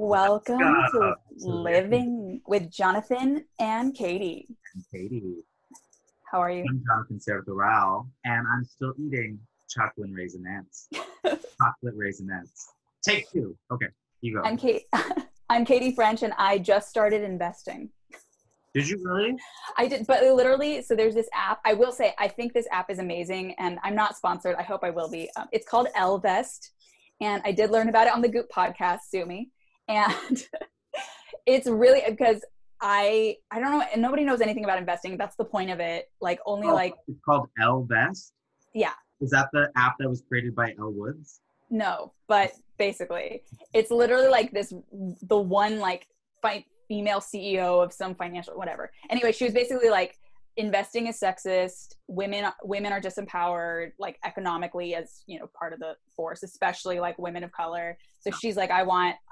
Welcome to Living with Jonathan and Katy. I'm Katy. How are you? I'm Jonathan Sarah Doral, and I'm still eating chocolate raisinets. Take two. Okay, you go. I'm Katy French, and I just started investing. Did you really? I did, but literally, so there's this app. I will say, I think this app is amazing, and I'm not sponsored. I hope I will be. It's called Ellevest, and I did learn about it on the Goop podcast, sue me. And it's really because I don't know, and nobody knows anything about investing. That's the point of it. Like only it's called Ellevest. Yeah. Is that the app that was created by Elle Woods? No, but basically it's literally like this, the one like female CEO of some financial, whatever. Anyway, she was basically like, investing is sexist. Women are disempowered, like economically, as you know, part of the force, especially like women of color. So she's like, I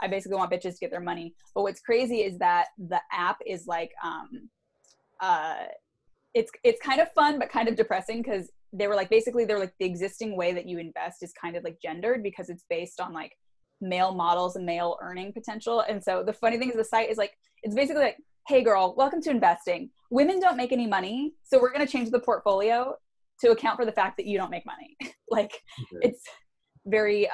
basically want bitches to get their money. But what's crazy is that the app is like, it's kind of fun, but kind of depressing because they were like, basically they're like the existing way that you invest is kind of like gendered because it's based on like male models and male earning potential. And so the funny thing is the site is like, it's basically like, hey girl, welcome to investing. Women don't make any money, so we're gonna change the portfolio to account for the fact that you don't make money. Like, okay. It's very,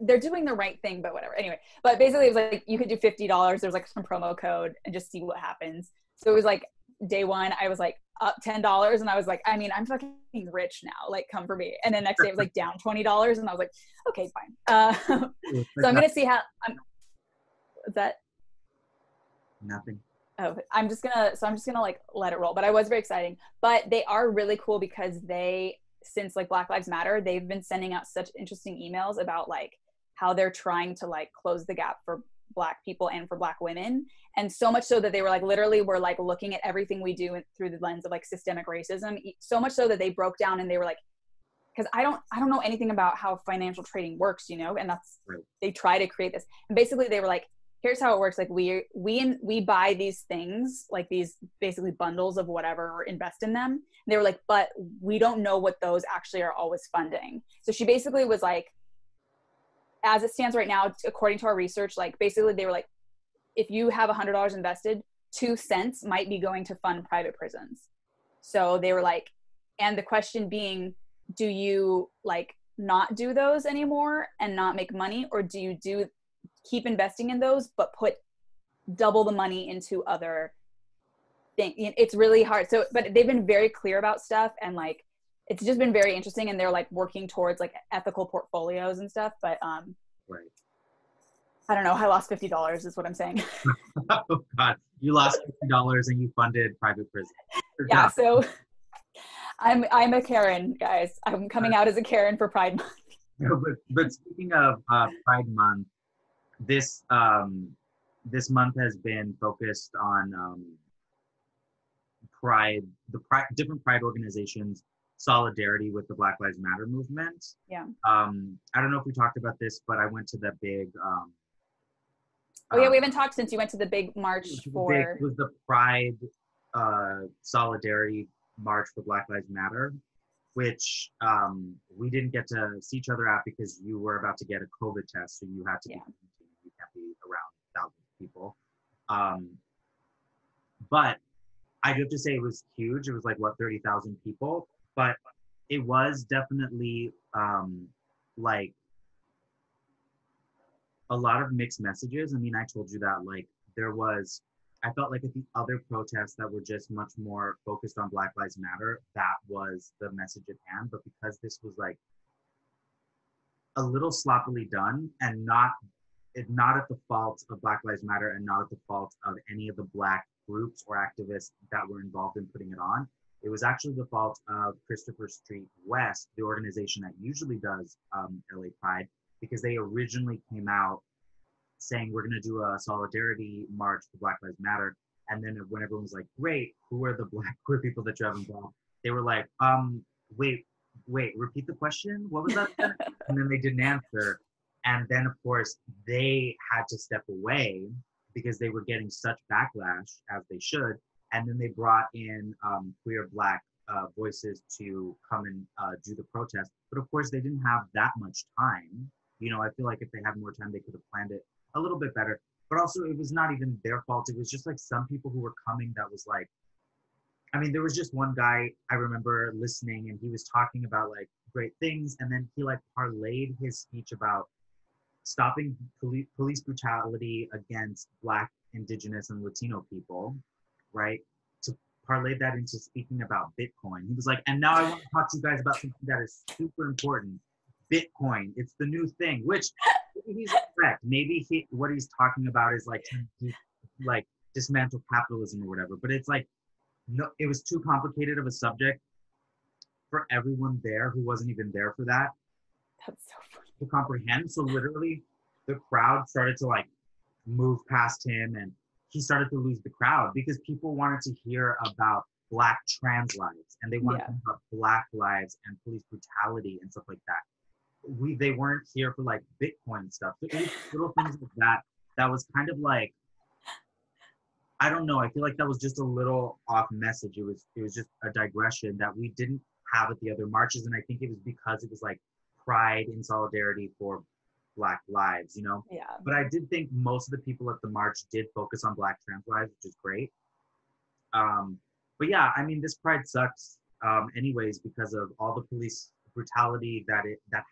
they're doing the right thing, but whatever. Anyway, but basically it was like, you could do $50, there's like some promo code and just see what happens. So it was like, day one, I was like up $10 and I was like, I mean, I'm fucking rich now, like come for me. And then next day it was like down $20 and I was like, okay, fine. So I'm gonna see how, Nothing. Oh, I'm just gonna like let it roll. But I was very exciting. But they are really cool because they, since like Black Lives Matter, they've been sending out such interesting emails about like how they're trying to like close the gap for Black people and for Black women. And so much so that they were like, literally we're like looking at everything we do through the lens of like systemic racism. So much so that they broke down and they were like, because I don't know anything about how financial trading works, you know, and that's right. They try to create this. And basically they were like, here's how it works. Like we buy these things, like these basically bundles of whatever, or invest in them. And they were like, but we don't know what those actually are always funding. So she basically was like, as it stands right now, according to our research, like basically they were like, if you have $100 invested, 2 cents might be going to fund private prisons. So they were like, and the question being, do you like not do those anymore and not make money? Or do you keep investing in those, but put double the money into other things? It's really hard. So, but they've been very clear about stuff and like, it's just been very interesting. And they're like working towards like ethical portfolios and stuff. But, right. I don't know. I lost $50 is what I'm saying. Oh God, you lost $50 and you funded private prison. Yeah. So I'm a Karen, guys. I'm coming out as a Karen for Pride Month. No, but speaking of Pride Month, this month has been focused on Pride, different Pride organizations' solidarity with the Black Lives Matter movement. Yeah. I don't know if we talked about this, but I went to the big. We haven't talked since you went to the big march for. It was the Pride solidarity march for Black Lives Matter, which we didn't get to see each other at because you were about to get a COVID test, so you had to. Yeah. You can't be around thousands of people. But I do have to say it was huge. It was like, 30,000 people? But it was definitely like a lot of mixed messages. I mean, I told you that like I felt like at the other protests that were just much more focused on Black Lives Matter, that was the message at hand. But because this was like a little sloppily done and not at the fault of Black Lives Matter and not at the fault of any of the Black groups or activists that were involved in putting it on. It was actually the fault of Christopher Street West, the organization that usually does LA Pride, because they originally came out saying, we're going to do a solidarity march for Black Lives Matter. And then when everyone was like, great, who are the Black queer people that you have involved? They were like, wait, repeat the question? What was that? And then they didn't answer. And then, of course, they had to step away because they were getting such backlash, as they should. And then they brought in queer Black voices to come and do the protest. But, of course, they didn't have that much time. You know, I feel like if they had more time, they could have planned it a little bit better. But also, it was not even their fault. It was just like some people who were coming that was like, I mean, there was just one guy I remember listening, and he was talking about like great things. And then he like parlayed his speech about stopping police brutality against Black, Indigenous, and Latino people, right? To parlay that into speaking about Bitcoin. He was like, and now I want to talk to you guys about something that is super important. Bitcoin, it's the new thing, which he's correct. Maybe what he's talking about is like trying to like dismantle capitalism or whatever, but it's like, no, it was too complicated of a subject for everyone there who wasn't even there for that. That's so funny. To comprehend. So literally the crowd started to like move past him, and he started to lose the crowd because people wanted to hear about Black trans lives, and they wanted to hear about Black lives and police brutality and stuff like that. They weren't here for like Bitcoin stuff. But it was little things like that was kind of like, I don't know, I feel like that was just a little off message. It was just a digression that we didn't have at the other marches, and I think it was because it was like pride and solidarity for Black lives, you know? Yeah. But I did think most of the people at the march did focus on Black trans lives, which is great. But yeah, I mean, this pride sucks anyways because of all the police brutality that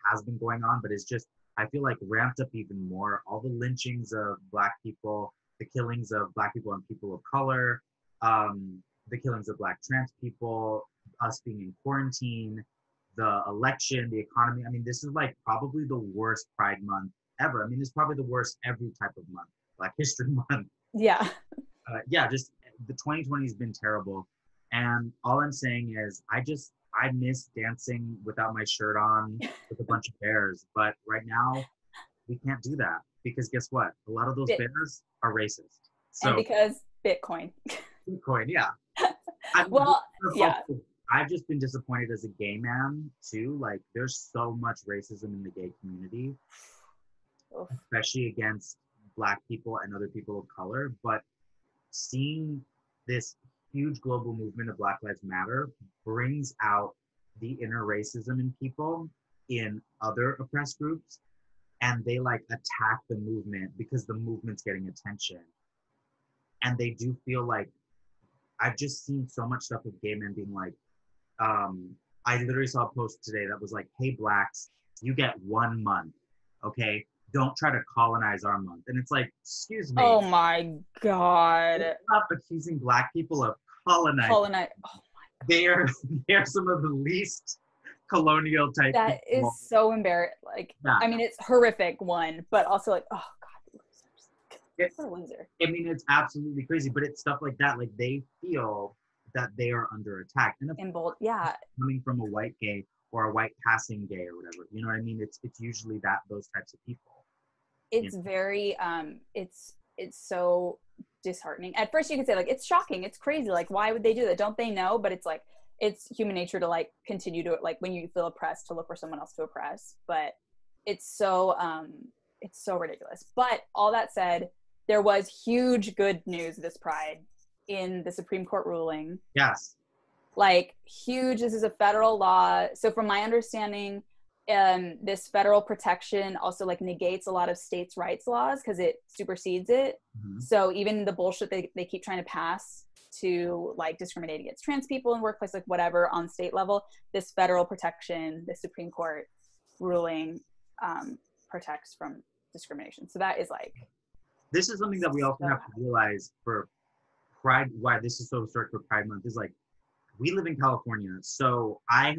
has been going on, but it's just, I feel like ramped up even more. All the lynchings of Black people, the killings of Black people and people of color, the killings of Black trans people, us being in quarantine, the election, the economy. I mean, this is like probably the worst Pride Month ever. I mean, it's probably the worst every type of month, Black History Month. Yeah. Just the 2020 has been terrible. And all I'm saying is I miss dancing without my shirt on with a bunch of bears. But right now, we can't do that because guess what? A lot of those bears are racist. So, and because Bitcoin, yeah. I mean, well, yeah. I've just been disappointed as a gay man too. Like, there's so much racism in the gay community, especially against Black people and other people of color. But seeing this huge global movement of Black Lives Matter brings out the inner racism in people in other oppressed groups, and they like attack the movement because the movement's getting attention. And they do feel like, I've just seen so much stuff with gay men being like, I literally saw a post today that was like, hey Blacks, you get 1 month, okay? Don't try to colonize our month. And it's like, excuse me. Oh my God. Stop accusing Black people of colonizing. Oh my God. They are some of the least colonial type that people. Is so embarrassing. Like, yeah. I mean, it's horrific, one, but also like, oh God, losers. I mean, it's absolutely crazy, but it's stuff like that. Like, they feel that they are under attack. And coming from a white gay or a white passing gay or whatever, you know what I mean? It's usually those types of people. It's very, it's so disheartening. At first you could say like, it's shocking, it's crazy. Like, why would they do that? Don't they know? But it's like, it's human nature to like continue to like, when you feel oppressed, to look for someone else to oppress. But it's so ridiculous. But all that said, there was huge good news this Pride in the Supreme Court ruling. Yes. Like huge, this is a federal law. So from my understanding, this federal protection also like negates a lot of states' rights laws because it supersedes it. Mm-hmm. So even the bullshit they keep trying to pass to like discriminate against trans people in workplace, like whatever on state level, this federal protection, the Supreme Court ruling protects from discrimination. So that is like, this is something that we also have to realize for Pride, why this is so stark for Pride Month is like, we live in California, so I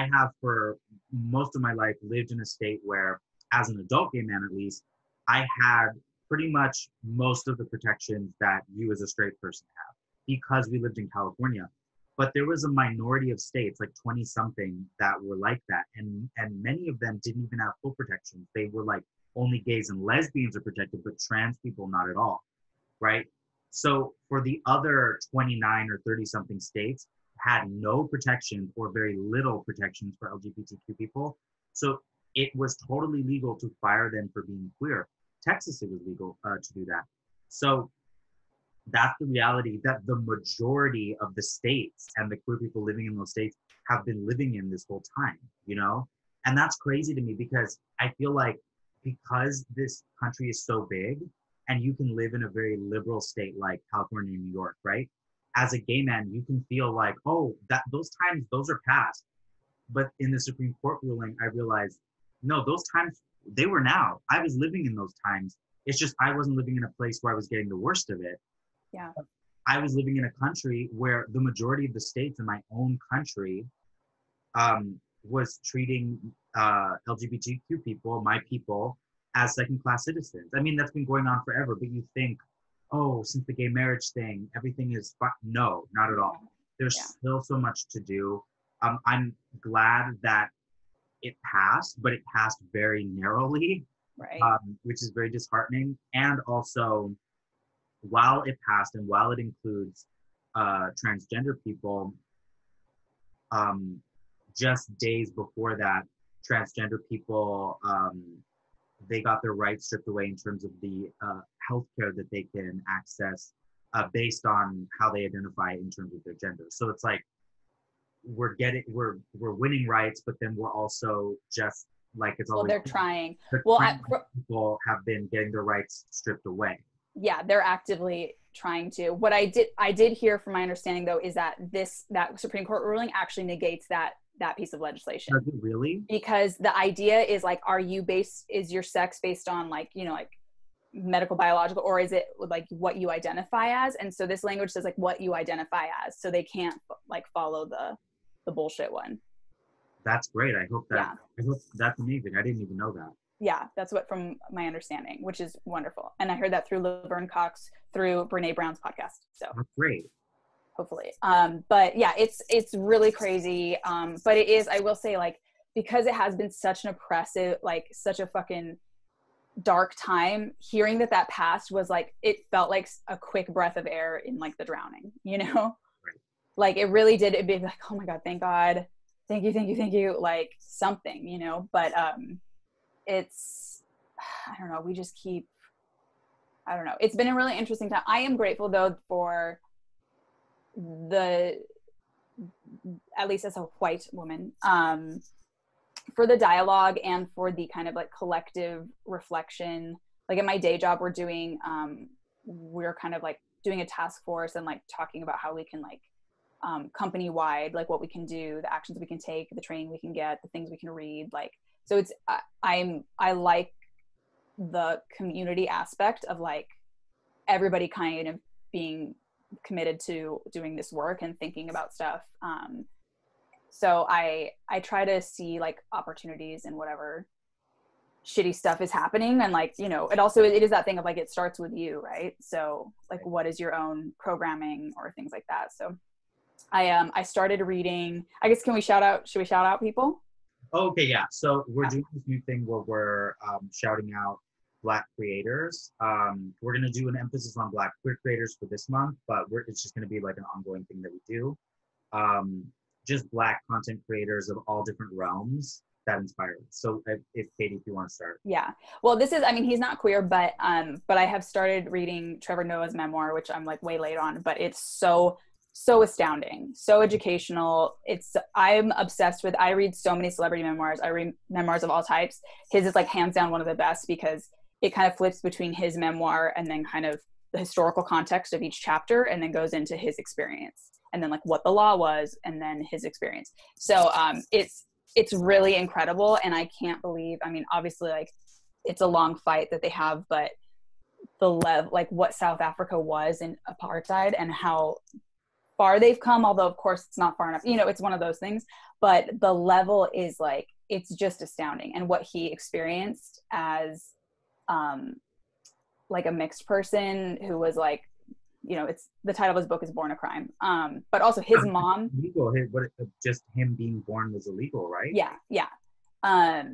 have for most of my life lived in a state where, as an adult gay man at least, I had pretty much most of the protections that you as a straight person have because we lived in California. But there was a minority of states, like 20-something, that were like that, and many of them didn't even have full protection. They were like only gays and lesbians are protected, but trans people not at all, right? So for the other 29 or 30-something states, had no protections or very little protections for LGBTQ people. So it was totally legal to fire them for being queer. Texas, it was legal to do that. So that's the reality that the majority of the states and the queer people living in those states have been living in this whole time, you know? And that's crazy to me because I feel like because this country is so big and you can live in a very liberal state like California and New York, right? As a gay man, you can feel like, oh, that those times, those are past. But in the Supreme Court ruling, I realized, no, those times, they were now. I was living in those times. It's just I wasn't living in a place where I was getting the worst of it. Yeah. I was living in a country where the majority of the states in my own country was treating LGBTQ people, my people, as second-class citizens. I mean, that's been going on forever, but you think, oh, since the gay marriage thing, everything is fine. No, not at all. There's still so much to do. I'm glad that it passed, but it passed very narrowly, right? Which is very disheartening. And also, while it passed and while it includes transgender people, just days before that, transgender people, they got their rights stripped away in terms of the healthcare that they can access based on how they identify in terms of their gender. So it's like, we're winning rights, but then we're also just like, it's always, well, they're trying. Well, people have been getting their rights stripped away. Yeah, they're actively trying to. What I did hear from my understanding though is that that Supreme Court ruling actually negates that piece of legislation. Does it really? Because the idea is like, is your sex based on like, you know, like medical, biological, or is it like what you identify as? And so this language says like what you identify as. So they can't like follow the bullshit one. That's great. I hope that's amazing. I didn't even know that. Yeah, that's what from my understanding, which is wonderful. And I heard that through Laverne Cox, through Brene Brown's podcast. So that's great. Hopefully. But yeah, it's really crazy. But it is, I will say, like, because it has been such an oppressive, like such a fucking dark time, hearing that passed was like, it felt like a quick breath of air in like the drowning, you know? Right. Like it really did. It'd be like, oh my God, thank God. Thank you, thank you, thank you. Like something, you know, but, it's, I don't know, we just keep, I don't know. It's been a really interesting time. I am grateful though for at least as a white woman, for the dialogue and for the kind of like collective reflection. Like at my day job, we're kind of like doing a task force and like talking about how we can like company wide, like what we can do, the actions we can take, the training we can get, the things we can read, like, so it's, I like the community aspect of like everybody kind of being committed to doing this work and thinking about stuff. So I try to see like opportunities in whatever shitty stuff is happening. And like, you know, it is that thing of like, it starts with you, right? So like, what is your own programming or things like that? So I started reading, I guess, should we shout out people? Okay, yeah. So we're doing this new thing where we're shouting out Black creators. We're going to do an emphasis on Black queer creators for this month, but it's just going to be like an ongoing thing that we do. Just Black content creators of all different realms that inspire us. So if Katy, if you want to start. Yeah. Well, he's not queer, but I have started reading Trevor Noah's memoir, which I'm like way late on, but it's so astounding, so educational. I'm obsessed with, I read so many celebrity memoirs. I read memoirs of all types. His is like hands down one of the best because it kind of flips between his memoir and then kind of the historical context of each chapter and then goes into his experience and then like what the law was and then his experience. So it's really incredible. And I can't believe, I mean, obviously like it's a long fight that they have, but like what South Africa was in apartheid and how far they've come, although of course it's not far enough, you know, it's one of those things, but the level is like, it's just astounding. And what he experienced as like a mixed person who was like, you know, it's the title of his book is Born a Crime. But also his mom, illegal. Just him being born was illegal, right? Yeah. Yeah. And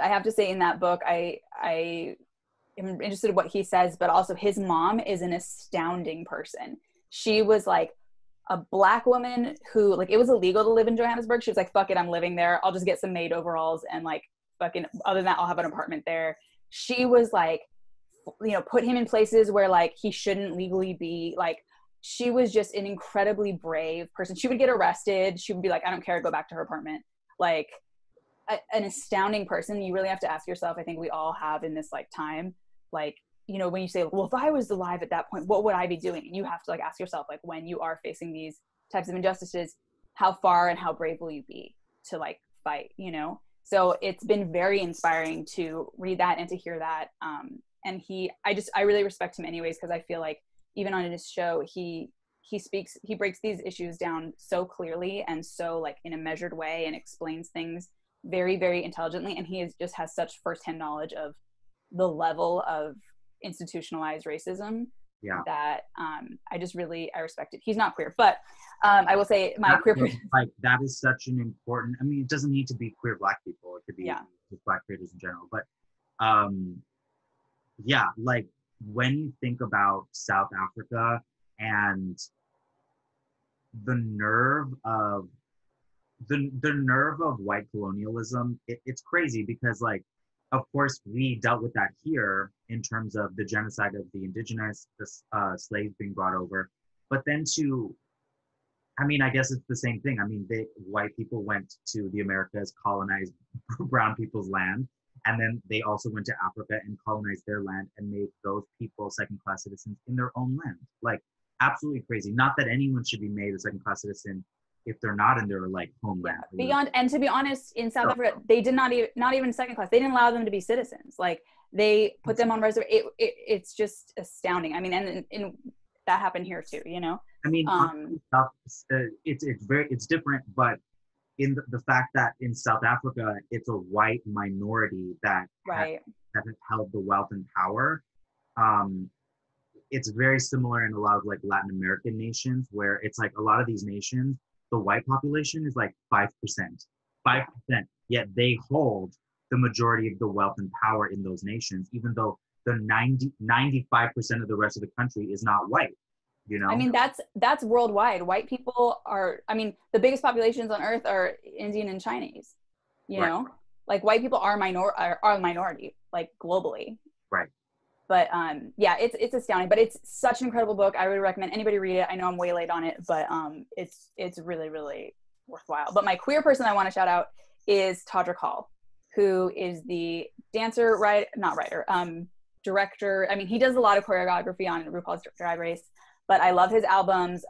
I have to say in that book, I am interested in what he says, but also his mom is an astounding person. She was like a Black woman who like, it was illegal to live in Johannesburg. She was like, fuck it, I'm living there. I'll just get some maid overalls and like fucking, other than that, I'll have an apartment there. She was like, you know, put him in places where like he shouldn't legally be. Like she was just an incredibly brave person. She would get arrested. She would be like, I don't care, go back to her apartment. Like an astounding person. You really have to ask yourself, I think we all have in this like time, like, you know, when you say, well, if I was alive at that point, what would I be doing? And you have to like ask yourself, like, when you are facing these types of injustices, how far and how brave will you be to like fight, you know? So it's been very inspiring to read that and to hear that. And I really respect him anyways, because I feel like even on his show, he breaks these issues down so clearly and so like in a measured way, and explains things very, very intelligently. And just has such firsthand knowledge of the level of institutionalized racism that I respect it. He's not queer, but I will say that is such an important, I mean, it doesn't need to be queer Black people. It could be just Black creators in general. But like when you think about South Africa and the nerve of white colonialism, it's crazy because like, of course, we dealt with that here in terms of the genocide of the indigenous, the slaves being brought over. But then I guess it's the same thing. I mean, white people went to the Americas, colonized brown people's land, and then they also went to Africa and colonized their land and made those people second-class citizens in their own land. Like, absolutely crazy. Not that anyone should be made a second-class citizen if they're not in their like homeland. Yeah, beyond, and to be honest, in South Africa, they did not even second class. They didn't allow them to be citizens. Like they put them on reservation. It's just astounding. I mean, and that happened here too, you know? I mean, it's different, but in the fact that in South Africa, it's a white minority that has held the wealth and power. It's very similar in a lot of like Latin American nations where it's like a lot of these nations, the white population is like 5%, yet they hold the majority of the wealth and power in those nations, even though the 95% of the rest of the country is not white, you know? I mean, that's worldwide. White people the biggest populations on earth are Indian and Chinese, you know? Like white people are a minority, like globally. Right. But it's astounding, but it's such an incredible book. I would recommend anybody read it. I know I'm way late on it, but it's really, really worthwhile. But my queer person I want to shout out is Todrick Hall, who is the director. I mean, he does a lot of choreography on RuPaul's Drag Race, but I love his albums,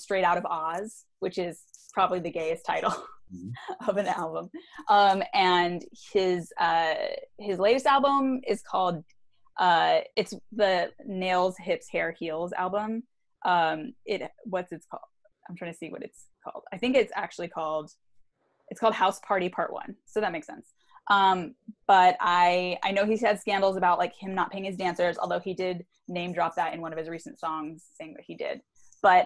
Straight Out of Oz, which is probably the gayest title of an album. And his latest album is called it's the Nails, Hips, Hair, Heels album. I'm trying to see what it's called. I think it's called House Party Part One. So that makes sense. But I know he's had scandals about like him not paying his dancers, although he did name drop that in one of his recent songs saying that he did. But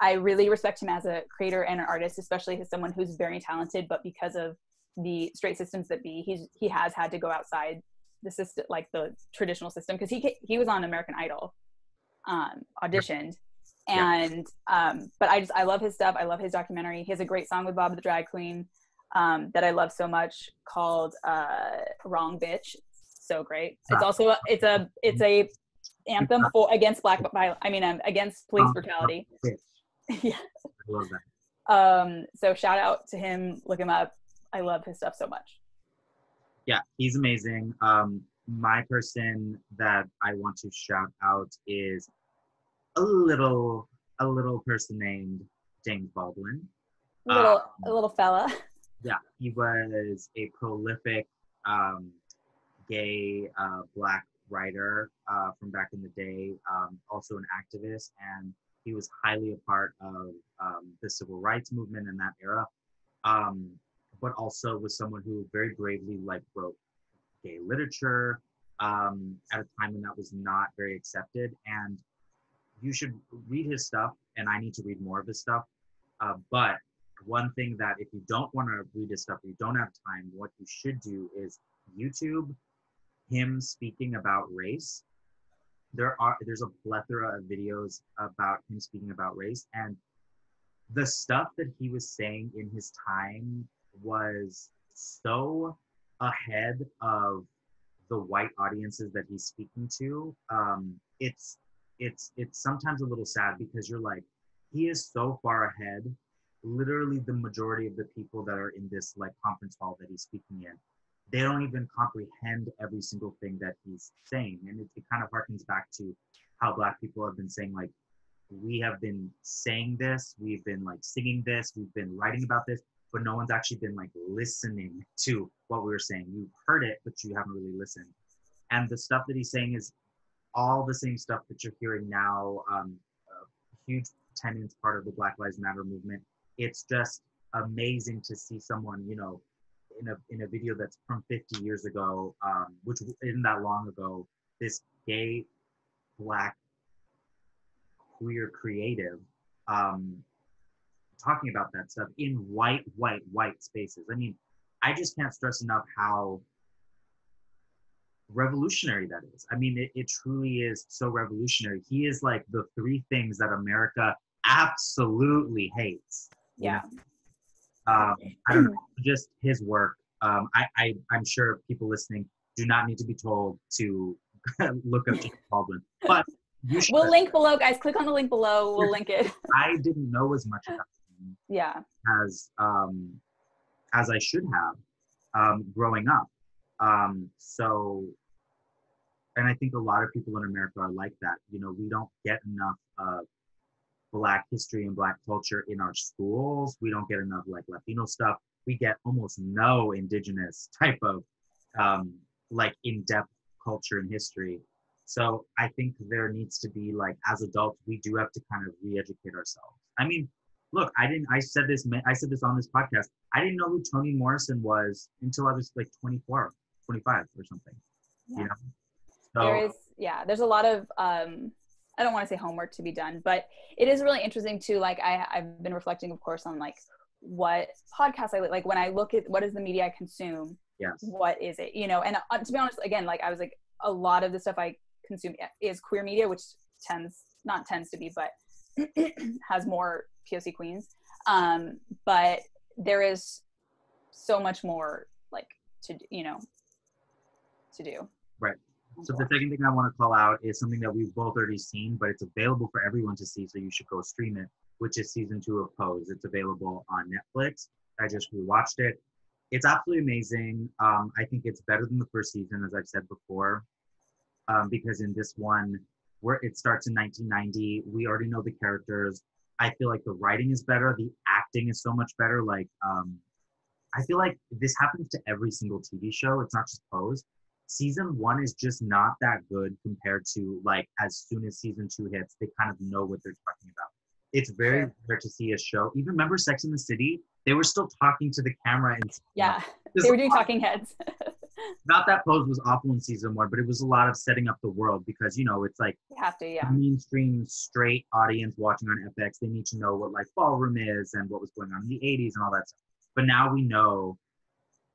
I really respect him as a creator and an artist, especially as someone who's very talented, but because of the straight systems that be, he has had to go outside the system, like the traditional system, because he was on American Idol, auditioned, and but I love his stuff. I love his documentary. He has a great song with Bob the Drag Queen that I love so much called "Wrong Bitch." It's so great. It's also it's a anthem against police brutality. Yeah, I love that. So shout out to him. Look him up. I love his stuff so much. Yeah, he's amazing. My person that I want to shout out is a little person named James Baldwin. Little fella. Yeah, he was a prolific gay Black writer from back in the day, also an activist, and he was highly a part of the civil rights movement in that era. But also was someone who very bravely like wrote gay literature at a time when that was not very accepted. And you should read his stuff, and I need to read more of his stuff. But one thing that if you don't want to read his stuff, you don't have time, what you should do is YouTube him speaking about race. There's a plethora of videos about him speaking about race, and the stuff that he was saying in his time was so ahead of the white audiences that he's speaking to. It's sometimes a little sad because you're like, he is so far ahead literally the majority of the people that are in this like conference hall that he's speaking in, they don't even comprehend every single thing that he's saying. And it kind of harkens back to how Black people have been saying, like, we have been saying this, we've been like singing this, we've been writing about this, but no one's actually been like listening to what we were saying. You've heard it, but you haven't really listened. And the stuff that he's saying is all the same stuff that you're hearing now. A huge tenets, part of the Black Lives Matter movement. It's just amazing to see someone, you know, in a video that's from 50 years ago, which isn't that long ago, this gay, Black, queer creative talking about that stuff in white spaces. I mean, I just can't stress enough how revolutionary that is. I mean, it truly is so revolutionary. He is like the three things that America absolutely hates. Yeah. I don't know, just his work. I'm sure people listening do not need to be told to look up James Baldwin, but you should. We'll link below, guys. Click on the link below. We'll link it. I didn't know as much about him as I should have growing up. So, and I think a lot of people in America are like that. You know, we don't get enough Black history and Black culture in our schools. We don't get enough like Latino stuff. We get almost no indigenous type of like in-depth culture and history. So I think there needs to be, like, as adults, we do have to kind of re-educate ourselves. I mean, look, I said this on this podcast. I didn't know who Toni Morrison was until I was like 24, 25 or something. Yeah. You know? So, there's a lot of, I don't want to say homework to be done, but it is really interesting too. Like I've been reflecting, of course, on like what podcasts I like, when I look at what is the media I consume, yes, what is it, you know? And to be honest, again, like I was like, a lot of the stuff I consume is queer media, which not tends to be, but has more POC queens. But there is so much more like to do. Right. So the second thing I want to call out is something that we've both already seen, but it's available for everyone to see, so you should go stream it, which is season 2 of Pose. It's available on Netflix. I just rewatched it. It's absolutely amazing. I think it's better than the first season, as I've said before, because in this one, where it starts in 1990, we already know the characters. I feel like the writing is better. The acting is so much better. Like, I feel like this happens to every single TV show. It's not just Pose. Season 1 is just not that good compared to, like, as soon as season 2 hits, they kind of know what they're talking about. It's very rare to see a show. Even remember Sex and the City? They were still talking to the camera. And yeah, they were doing talking heads. Not that Pose was awful in season 1, but it was a lot of setting up the world because, you know, it's like you have to, a mainstream straight audience watching on FX. They need to know what like ballroom is and what was going on in the 80s and all that stuff. But now we know.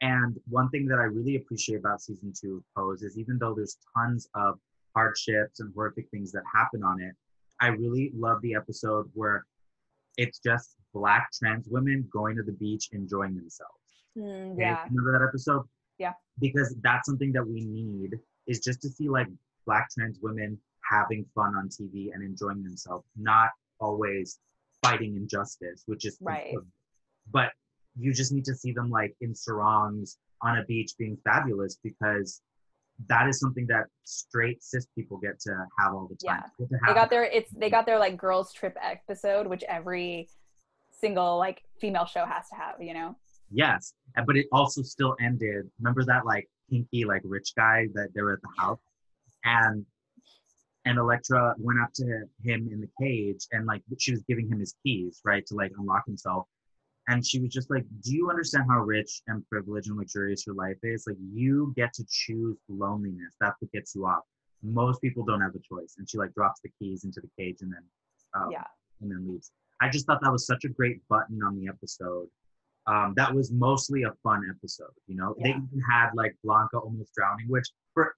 And one thing that I really appreciate about season 2 of Pose is even though there's tons of hardships and horrific things that happen on it, I really love the episode where it's just Black trans women going to the beach, enjoying themselves. Yeah. Okay? Remember that episode? Yeah. Because that's something that we need, is just to see like Black trans women having fun on TV and enjoying themselves, not always fighting injustice, which is right. But you just need to see them like in sarongs on a beach being fabulous, because that is something that straight cis people get to have all the time. Yeah. They got their like girls trip episode, which every single like female show has to have, you know? Yes. But it also still ended. Remember that like pinky, like rich guy that they were at the house, and Elektra went up to him in the cage and like she was giving him his keys, right, to like unlock himself. And she was just like, do you understand how rich and privileged and luxurious your life is? Like, you get to choose loneliness. That's what gets you off. Most people don't have a choice. And she like drops the keys into the cage and then and then leaves. I just thought that was such a great button on the episode. That was mostly a fun episode, you know? Yeah. They even had like Blanca almost drowning, which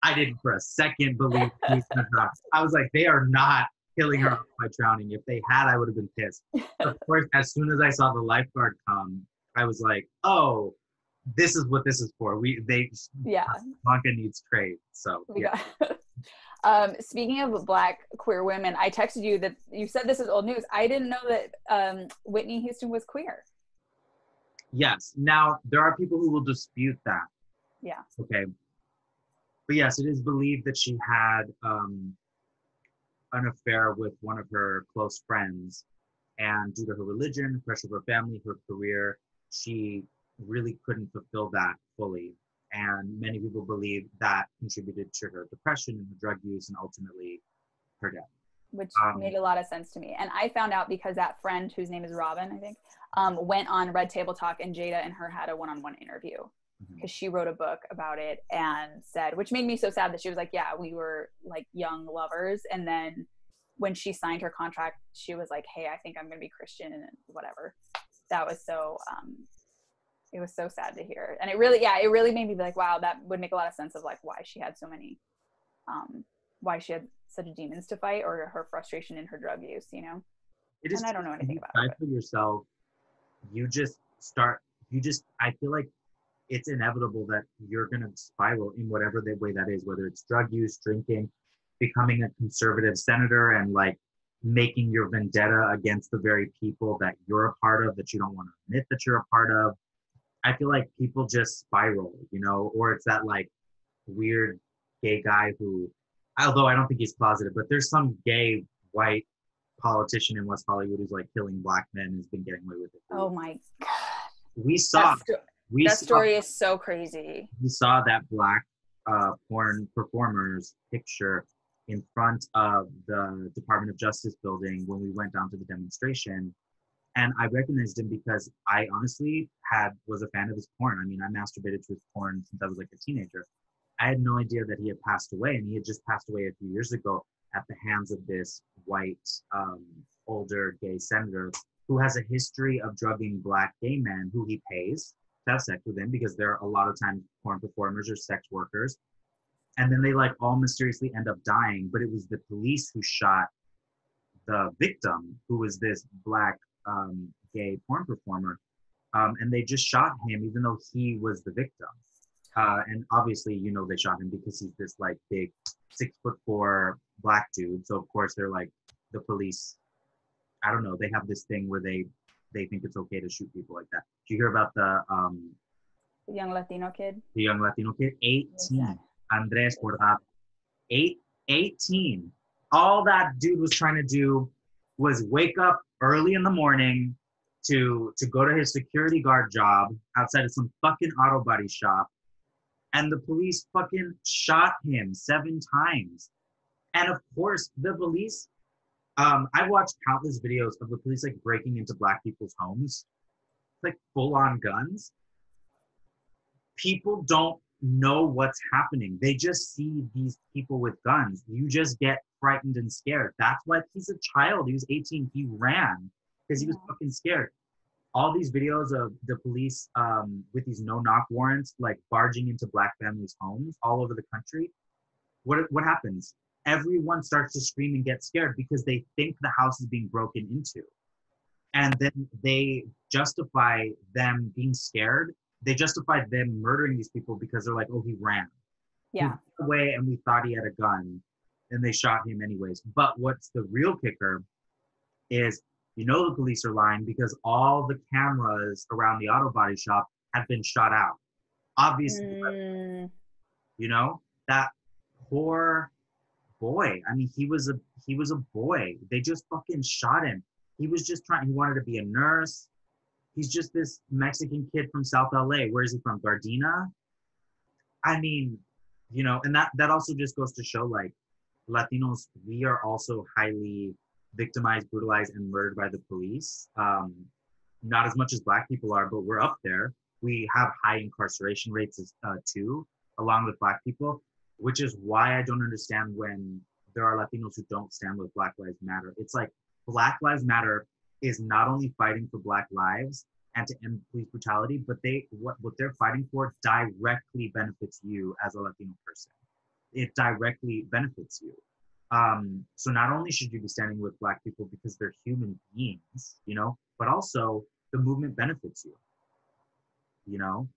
I didn't for a second believe she's gonna drown. I was like, they are not killing her by drowning. If they had, I would have been pissed. Of course, as soon as I saw the lifeguard come, I was like, oh, this is what this is for. Blanca needs trade. So, yeah. Speaking of Black queer women, I texted you that you said this is old news. I didn't know that Whitney Houston was queer. Yes. Now, there are people who will dispute that. Yeah. Okay. But yes, it is believed that she had an affair with one of her close friends. And due to her religion, the pressure of her family, her career, she really couldn't fulfill that fully. And many people believe that contributed to her depression and her drug use and ultimately her death. Which made a lot of sense to me. And I found out because that friend, whose name is Robin, I think, went on Red Table Talk, and Jada and her had a one-on-one interview because she wrote a book about it and said, which made me so sad that she was like, yeah, we were like young lovers. And then when she signed her contract, she was like, hey, I think I'm going to be Christian and whatever. That was so... it was so sad to hear. And it really, yeah, it really made me be like, wow, that would make a lot of sense of like why she had so many, why she had such demons to fight, or her frustration in her drug use, you know? It is, and I don't know anything about it. For yourself, you just, I feel like it's inevitable that you're going to spiral in whatever the way that is, whether it's drug use, drinking, becoming a conservative senator, and like making your vendetta against the very people that you're a part of, that you don't want to admit that you're a part of. I feel like people just spiral, you know, or it's that like weird gay guy who, although I don't think he's closeted, but there's some gay white politician in West Hollywood who's like killing Black men and has been getting away with it. Oh my God. That story is so crazy. We saw that Black porn performer's picture in front of the Department of Justice building when we went down to the demonstration. And I recognized him because I honestly was a fan of his porn. I mean, I masturbated to his porn since I was like a teenager. I had no idea that he had passed away, and he had just passed away a few years ago at the hands of this white, older gay senator who has a history of drugging Black gay men who he pays to have sex with him, because there are a lot of times porn performers or sex workers. And then they like all mysteriously end up dying, but it was the police who shot the victim, who was this Black gay porn performer, and they just shot him even though he was the victim, and obviously, you know, they shot him because he's this like big 6'4" Black dude, so of course they're like, the police, I don't know, they have this thing where they think it's okay to shoot people like that. Did you hear about the young Latino kid? 18, Andres Cordato, 18. All that dude was trying to do was wake up early in the morning to go to his security guard job outside of some fucking auto body shop, and the police fucking shot him 7 times. And of course, the police, I've watched countless videos of the police like breaking into Black people's homes, like full-on guns. People don't know what's happening. They just see these people with guns. You just get frightened and scared. That's why he's a child. He was 18. He ran because he was fucking scared. All these videos of the police with these no-knock warrants, like barging into Black families' homes all over the country. What happens? Everyone starts to scream and get scared because they think the house is being broken into. And then they justify them being scared. They justify them murdering these people because they're like, oh, he ran. Yeah. He ran away and we thought he had a gun. And they shot him anyways. But what's the real kicker is, you know, the police are lying because all the cameras around the auto body shop have been shot out. Obviously, you know, that poor boy. I mean, he was a boy. They just fucking shot him. He was just he wanted to be a nurse. He's just this Mexican kid from South LA. Where is he from? Gardena? I mean, you know, and that also just goes to show, like, Latinos, we are also highly victimized, brutalized, and murdered by the police. Not as much as Black people are, but we're up there. We have high incarceration rates too, along with Black people, which is why I don't understand when there are Latinos who don't stand with Black Lives Matter. It's like, Black Lives Matter is not only fighting for Black lives and to end police brutality, but what they're fighting for directly benefits you as a Latino person. It directly benefits you. So not only should you be standing with Black people because they're human beings, you know, but also the movement benefits you, you know?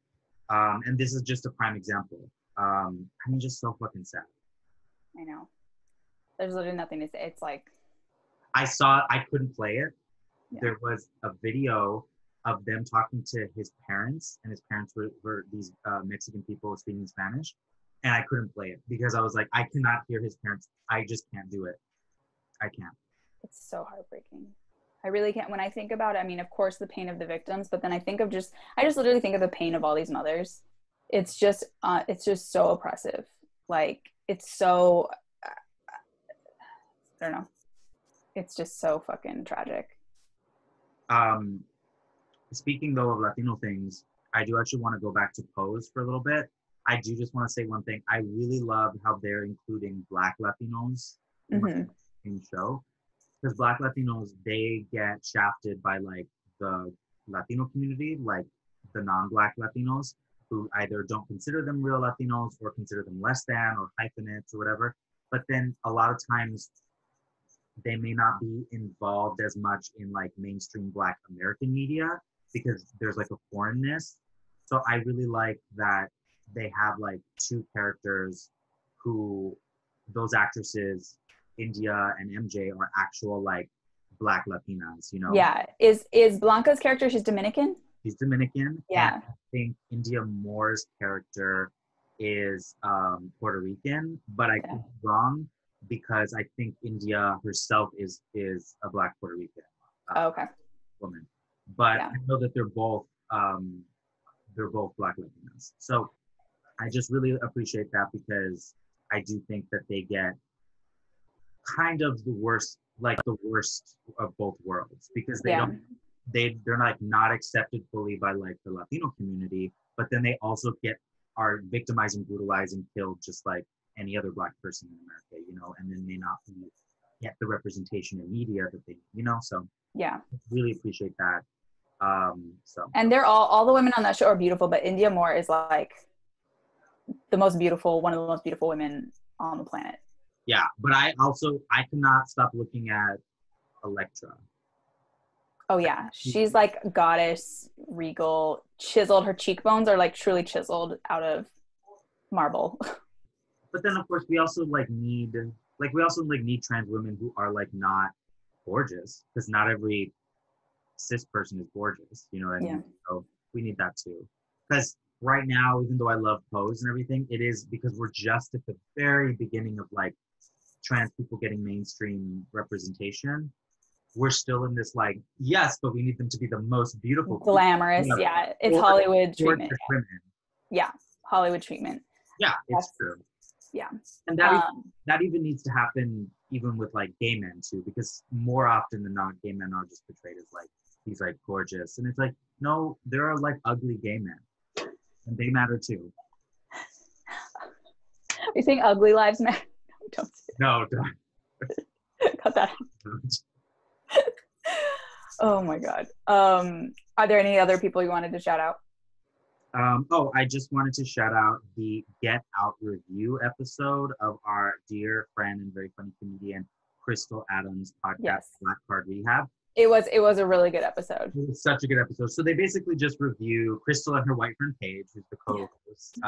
And this is just a prime example. I mean, just so fucking sad. I know. There's literally nothing to say. It's like, I couldn't play it. Yeah. There was a video of them talking to his parents, and his parents were these Mexican people speaking Spanish, and I couldn't play it because I was like, I cannot hear his parents. I just can't do it. I can't. It's so heartbreaking. I really can't. When I think about it, I mean, of course, the pain of the victims, but then I think of I just literally think of the pain of all these mothers. It's just so oppressive. Like, it's so, I don't know. It's just so fucking tragic. Speaking though of Latino things, I do actually want to go back to Pose for a little bit. I do just want to say one thing. I really love how they're including Black Latinos in the show. Because Black Latinos, they get shafted by, like, the Latino community, like, the non-Black Latinos, who either don't consider them real Latinos or consider them less than or hyphenates or whatever. But then a lot of times they may not be involved as much in, like, mainstream Black American media because there's, like, a foreignness. So I really like that they have, like, two characters who, those actresses, India and MJ, are actual, like, Black Latinas, you know? Yeah. Is Blanca's character, she's Dominican? She's Dominican. Yeah. And I think India Moore's character is Puerto Rican, but I could be wrong because I think India herself is a Black Puerto Rican woman. But yeah. I know that they're both Black Latinas. So I just really appreciate that because I do think that they get kind of the worst of both worlds because they don't, they're like not accepted fully by like the Latino community, but then they also are victimized and brutalized and killed just like any other Black person in America, you know, and then may not get the representation in media that they, you know, so yeah, really appreciate that. And they're all the women on that show are beautiful, but India Moore is like one of the most beautiful women on the planet. Yeah, but I cannot stop looking at Elektra. Oh, yeah. She's like goddess, regal, chiseled. Her cheekbones are like truly chiseled out of marble. But then, of course, we also like need trans women who are like not gorgeous because not every cis person is gorgeous. You know what I mean? Yeah. So we need that too. Because right now, even though I love Pose and everything, it is because we're just at the very beginning of like trans people getting mainstream representation. We're still in this like, yes, but we need them to be the most beautiful, glamorous, people. Yeah, it's Hollywood treatment. Yeah, Hollywood treatment. Yeah, that's true. Yeah, and that even needs to happen even with like gay men too, because more often than not, gay men are just portrayed as like these like gorgeous, and it's like, no, there are like ugly gay men, and they matter too. Are you saying ugly lives matter? No, don't. Cut that out. Oh my God. Are there any other people you wanted to shout out? I just wanted to shout out the Get Out review episode of our dear friend and very funny comedian Crystal Adams' podcast, yes, Black Card Rehab. It was a really good episode. It was such a good episode. So they basically just review Crystal and her white friend Paige, who's the co-host.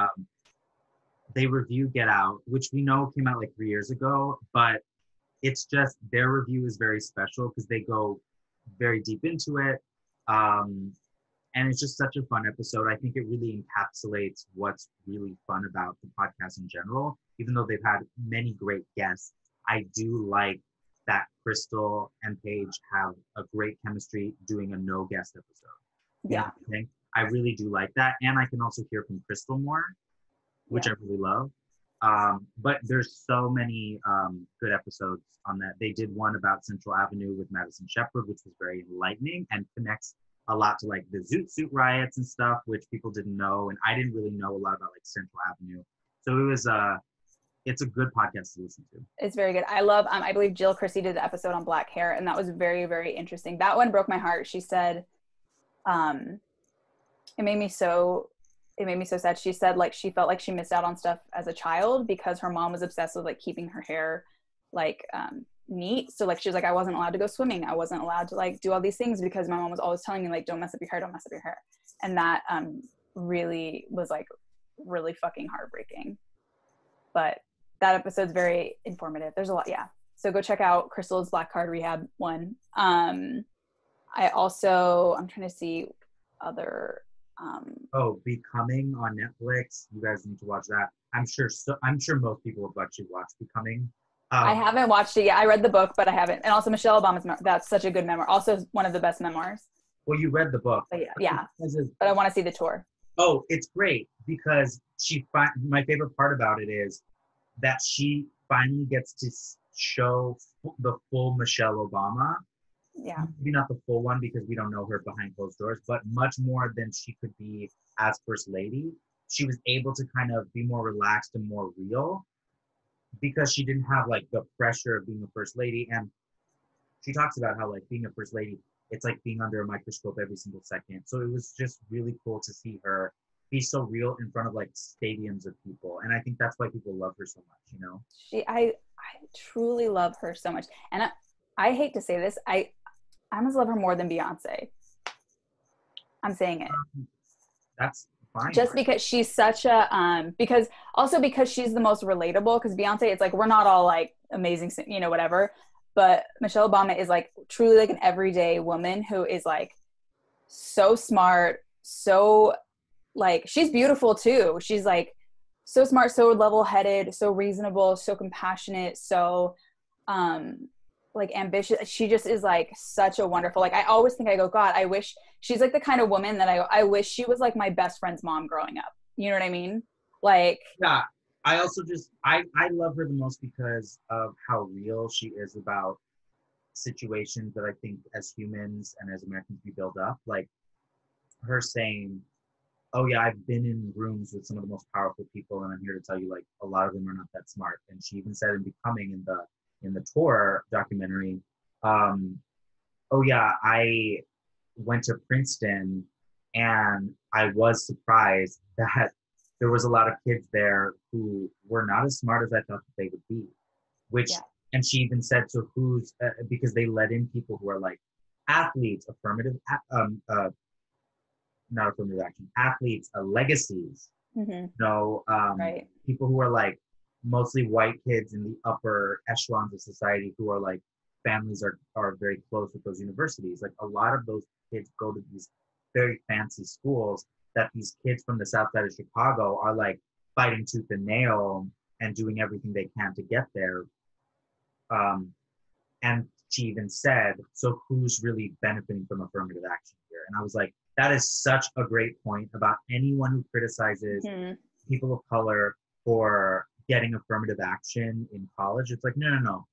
They review Get Out, which we know came out like 3 years ago, but it's just their review is very special because they go very deep into it. And it's just such a fun episode. I think it really encapsulates what's really fun about the podcast in general. Even though they've had many great guests, I do like that Crystal and Paige have a great chemistry doing a no guest episode. Yeah. You know, I really do like that. And I can also hear from Crystal more, which I really love. But there's so many good episodes on that. They did one about Central Avenue with Madison Shepherd, which was very enlightening and connects a lot to like the Zoot Suit riots and stuff, which people didn't know. And I didn't really know a lot about like Central Avenue. So it's a good podcast to listen to. It's very good. I love, I believe Jill Christie did the episode on black hair, and that was very, very interesting. That one broke my heart. She said, it made me so sad. She said like she felt like she missed out on stuff as a child because her mom was obsessed with like keeping her hair like neat. So like she was like, I wasn't allowed to go swimming. I wasn't allowed to like do all these things because my mom was always telling me like, don't mess up your hair, don't mess up your hair. And that really was like really fucking heartbreaking. But that episode's very informative. There's a lot. Yeah. So go check out Crystal's Black Card Rehab one. I also, I'm trying to see other. Becoming on Netflix. You guys need to watch that. I'm sure most people have actually watched Becoming. I haven't watched it yet. I read the book, but I haven't. And also Michelle Obama's that's such a good memoir. Also one of the best memoirs. Well, you read the book. But I want to see the tour. Oh, it's great because my favorite part about it is that she finally gets to show the full Michelle Obama. Yeah. Maybe not the full one because we don't know her behind closed doors, but much more than she could be as First Lady. She was able to kind of be more relaxed and more real because she didn't have like the pressure of being a First Lady. And she talks about how like being a First Lady, it's like being under a microscope every single second. So it was just really cool to see her be so real in front of like stadiums of people. And I think that's why people love her so much, you know? I truly love her so much. And I hate to say this, I almost love her more than Beyonce. I'm saying it. That's fine. Just because she's such a, because she's the most relatable, because Beyonce, it's like, we're not all like amazing, you know, whatever. But Michelle Obama is like truly like an everyday woman who is like so smart, so like, she's beautiful too. She's like so smart, so level-headed, so reasonable, so compassionate, so, like ambitious. She just is like such a wonderful, like I always think, I go, God, I wish she's like the kind of woman that I wish she was like my best friend's mom growing up. You know what I mean? Like, yeah. I also just, I love her the most because of how real she is about situations that I think as humans and as Americans we build up. Like her saying, oh yeah, I've been in rooms with some of the most powerful people and I'm here to tell you like a lot of them are not that smart. And she even said in Becoming, in the tour documentary, oh yeah, I went to Princeton and I was surprised that there was a lot of kids there who were not as smart as I thought that they would be, which, yeah. And she even said, so who's, because they let in people who are like athletes, athletes, legacies, mm-hmm. Right. People who are like mostly white kids in the upper echelons of society who are like, families are very close with those universities. Like a lot of those kids go to these very fancy schools that these kids from the South Side of Chicago are like fighting tooth and nail and doing everything they can to get there. And she even said, so who's really benefiting from affirmative action here? And I was like, that is such a great point about anyone who criticizes people of color for getting affirmative action in college. It's like, no.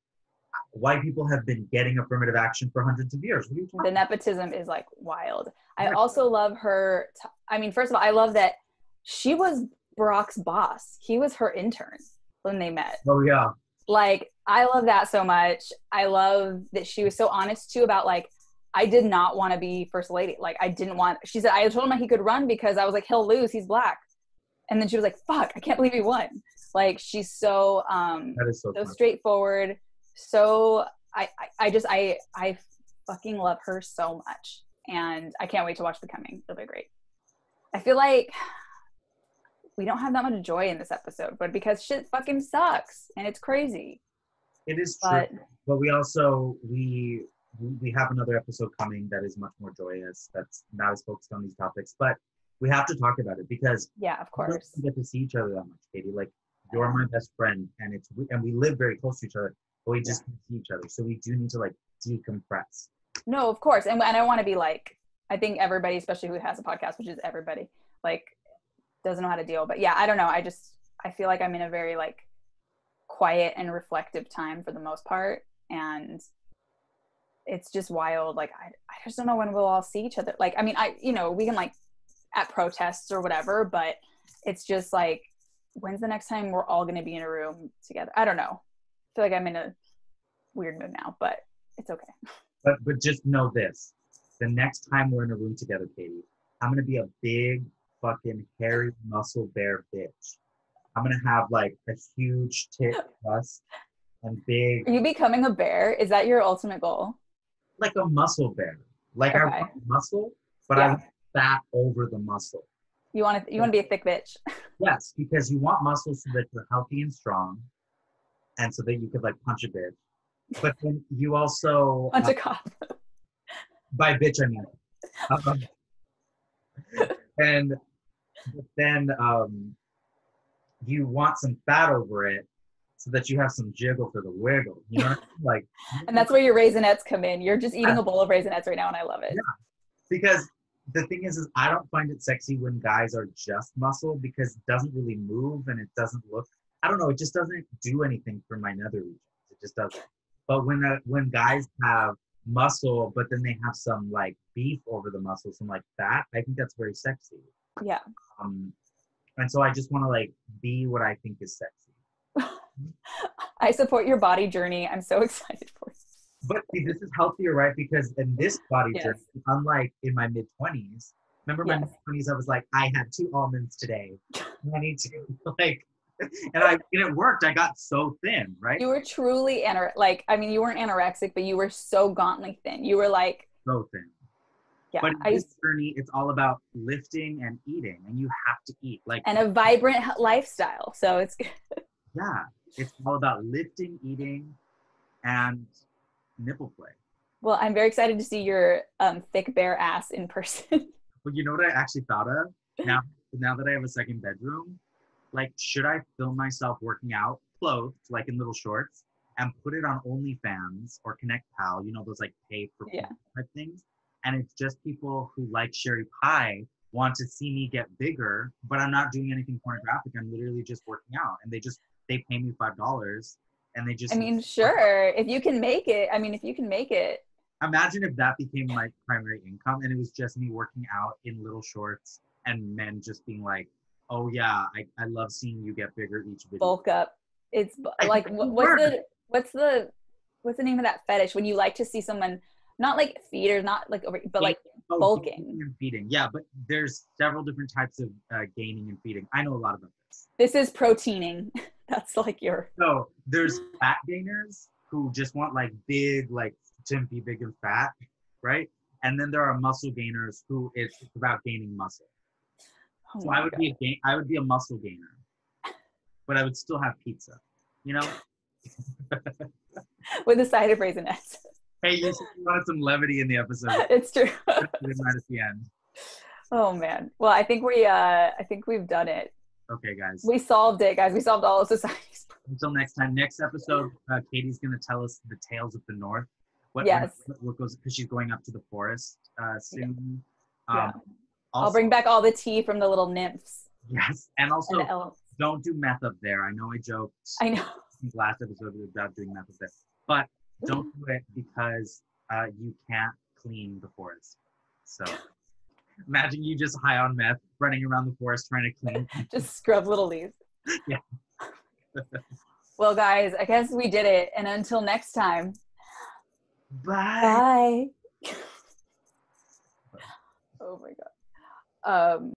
White people have been getting affirmative action for hundreds of years. What are you talking about? The nepotism is like wild. I also love her. First of all, I love that she was Barack's boss. He was her intern when they met. Oh yeah. Like, I love that so much. I love that she was so honest too about like, I did not want to be first lady. Like she said, I told him that he could run because I was like, he'll lose. He's black. And then she was like, fuck, I can't believe he won. Like, she's so, that is so straightforward. So I fucking love her so much, and I can't wait to watch Becoming. It'll be great. I feel like we don't have that much joy in this episode, but because shit fucking sucks and it's crazy. It is true, but we also we have another episode coming that is much more joyous. That's not as focused on these topics, but we have to talk about it because yeah, of course, we don't get to see each other that much, Katy. Like you're my best friend, and we live very close to each other. But we just need to see each other. So we do need to like decompress. No, of course. And I want to be like, I think everybody, especially who has a podcast, which is everybody, like doesn't know how to deal. But yeah, I don't know. I feel like I'm in a very like quiet and reflective time for the most part. And it's just wild. Like, I just don't know when we'll all see each other. Like, we can like at protests or whatever, but it's just like, when's the next time we're all going to be in a room together? I don't know. I feel like I'm in a weird mood now, but it's okay. But just know this. The next time we're in a room together, Katy, I'm going to be a big fucking hairy muscle bear bitch. I'm going to have like a huge tit bust and big... Are you becoming a bear? Is that your ultimate goal? Like a muscle bear. Like okay. I want muscle, but yeah. I'm fat over the muscle. You want to be a thick bitch. Yes, because you want muscle so that you're healthy and strong. and so that you could like punch a bitch. But then you also punch a cop. By bitch, I mean. And then you want some fat over it so that you have some jiggle for the wiggle, you know? Like, and that's where your Raisinets come in. You're just eating a bowl of Raisinets right now, and I love it. Yeah. Because the thing is I don't find it sexy when guys are just muscle, because it doesn't really move and it doesn't look, I don't know, it just doesn't do anything for my nether regions. It just doesn't. But when guys have muscle, but then they have some like beef over the muscle, some like fat, I think that's very sexy. Yeah. And so I just want to like be what I think is sexy. I support your body journey. I'm so excited for it. But see, this is healthier, right? Because in this body journey, unlike in my mid-20s, remember my mid-20s, I was like, I had 2 almonds today. I need to like, and it worked. I got so thin, right? You were truly you weren't anorexic, but you were so gauntly thin. You were like so thin. Yeah, but in this journey, it's all about lifting and eating, and you have to eat and a vibrant lifestyle. So it's good. Yeah, it's all about lifting, eating, and nipple play. Well, I'm very excited to see your thick bare ass in person. Well, you know what I actually thought of now that I have a second bedroom. Like, should I film myself working out clothed, like in little shorts, and put it on OnlyFans or Connect Pal, you know, those like pay for type things? And it's just people who like Sherry Pie want to see me get bigger, but I'm not doing anything pornographic. I'm literally just working out, and they pay me $5 and they just. I mean, sure, if you can make it. Imagine if that became my primary income and it was just me working out in little shorts and men just being like, oh yeah, I love seeing you get bigger each video. Bulk up. It's like, what's the name of that fetish when you like to see someone, not like feet or not like over, but like bulking and feeding. Yeah, but there's several different types of gaining and feeding. I know a lot about this. This is proteining. That's like your. So there's fat gainers who just want like big, like timpy, big and fat, right? And then there are muscle gainers who it's about gaining muscle. So I would be a muscle gainer, but I would still have pizza, you know? With a side of Raisinets. Hey, you wanted some levity in the episode. It's true. Right at the end. Oh man. Well, I think we've done it. Okay, guys. We solved it, guys. We solved all of society's problems. Until next time. Next episode, Katie's going to tell us the tales of the North. What goes, because she's going up to the forest soon. Yeah. Also, I'll bring back all the tea from the little nymphs. Yes, and also don't do meth up there. I know I joked. I know. Last episode about doing meth up there, but don't do it because you can't clean the forest. So imagine you just high on meth, running around the forest trying to clean. Just scrub little leaves. Yeah. Well, guys, I guess we did it, and until next time. Bye. Bye. Oh my God.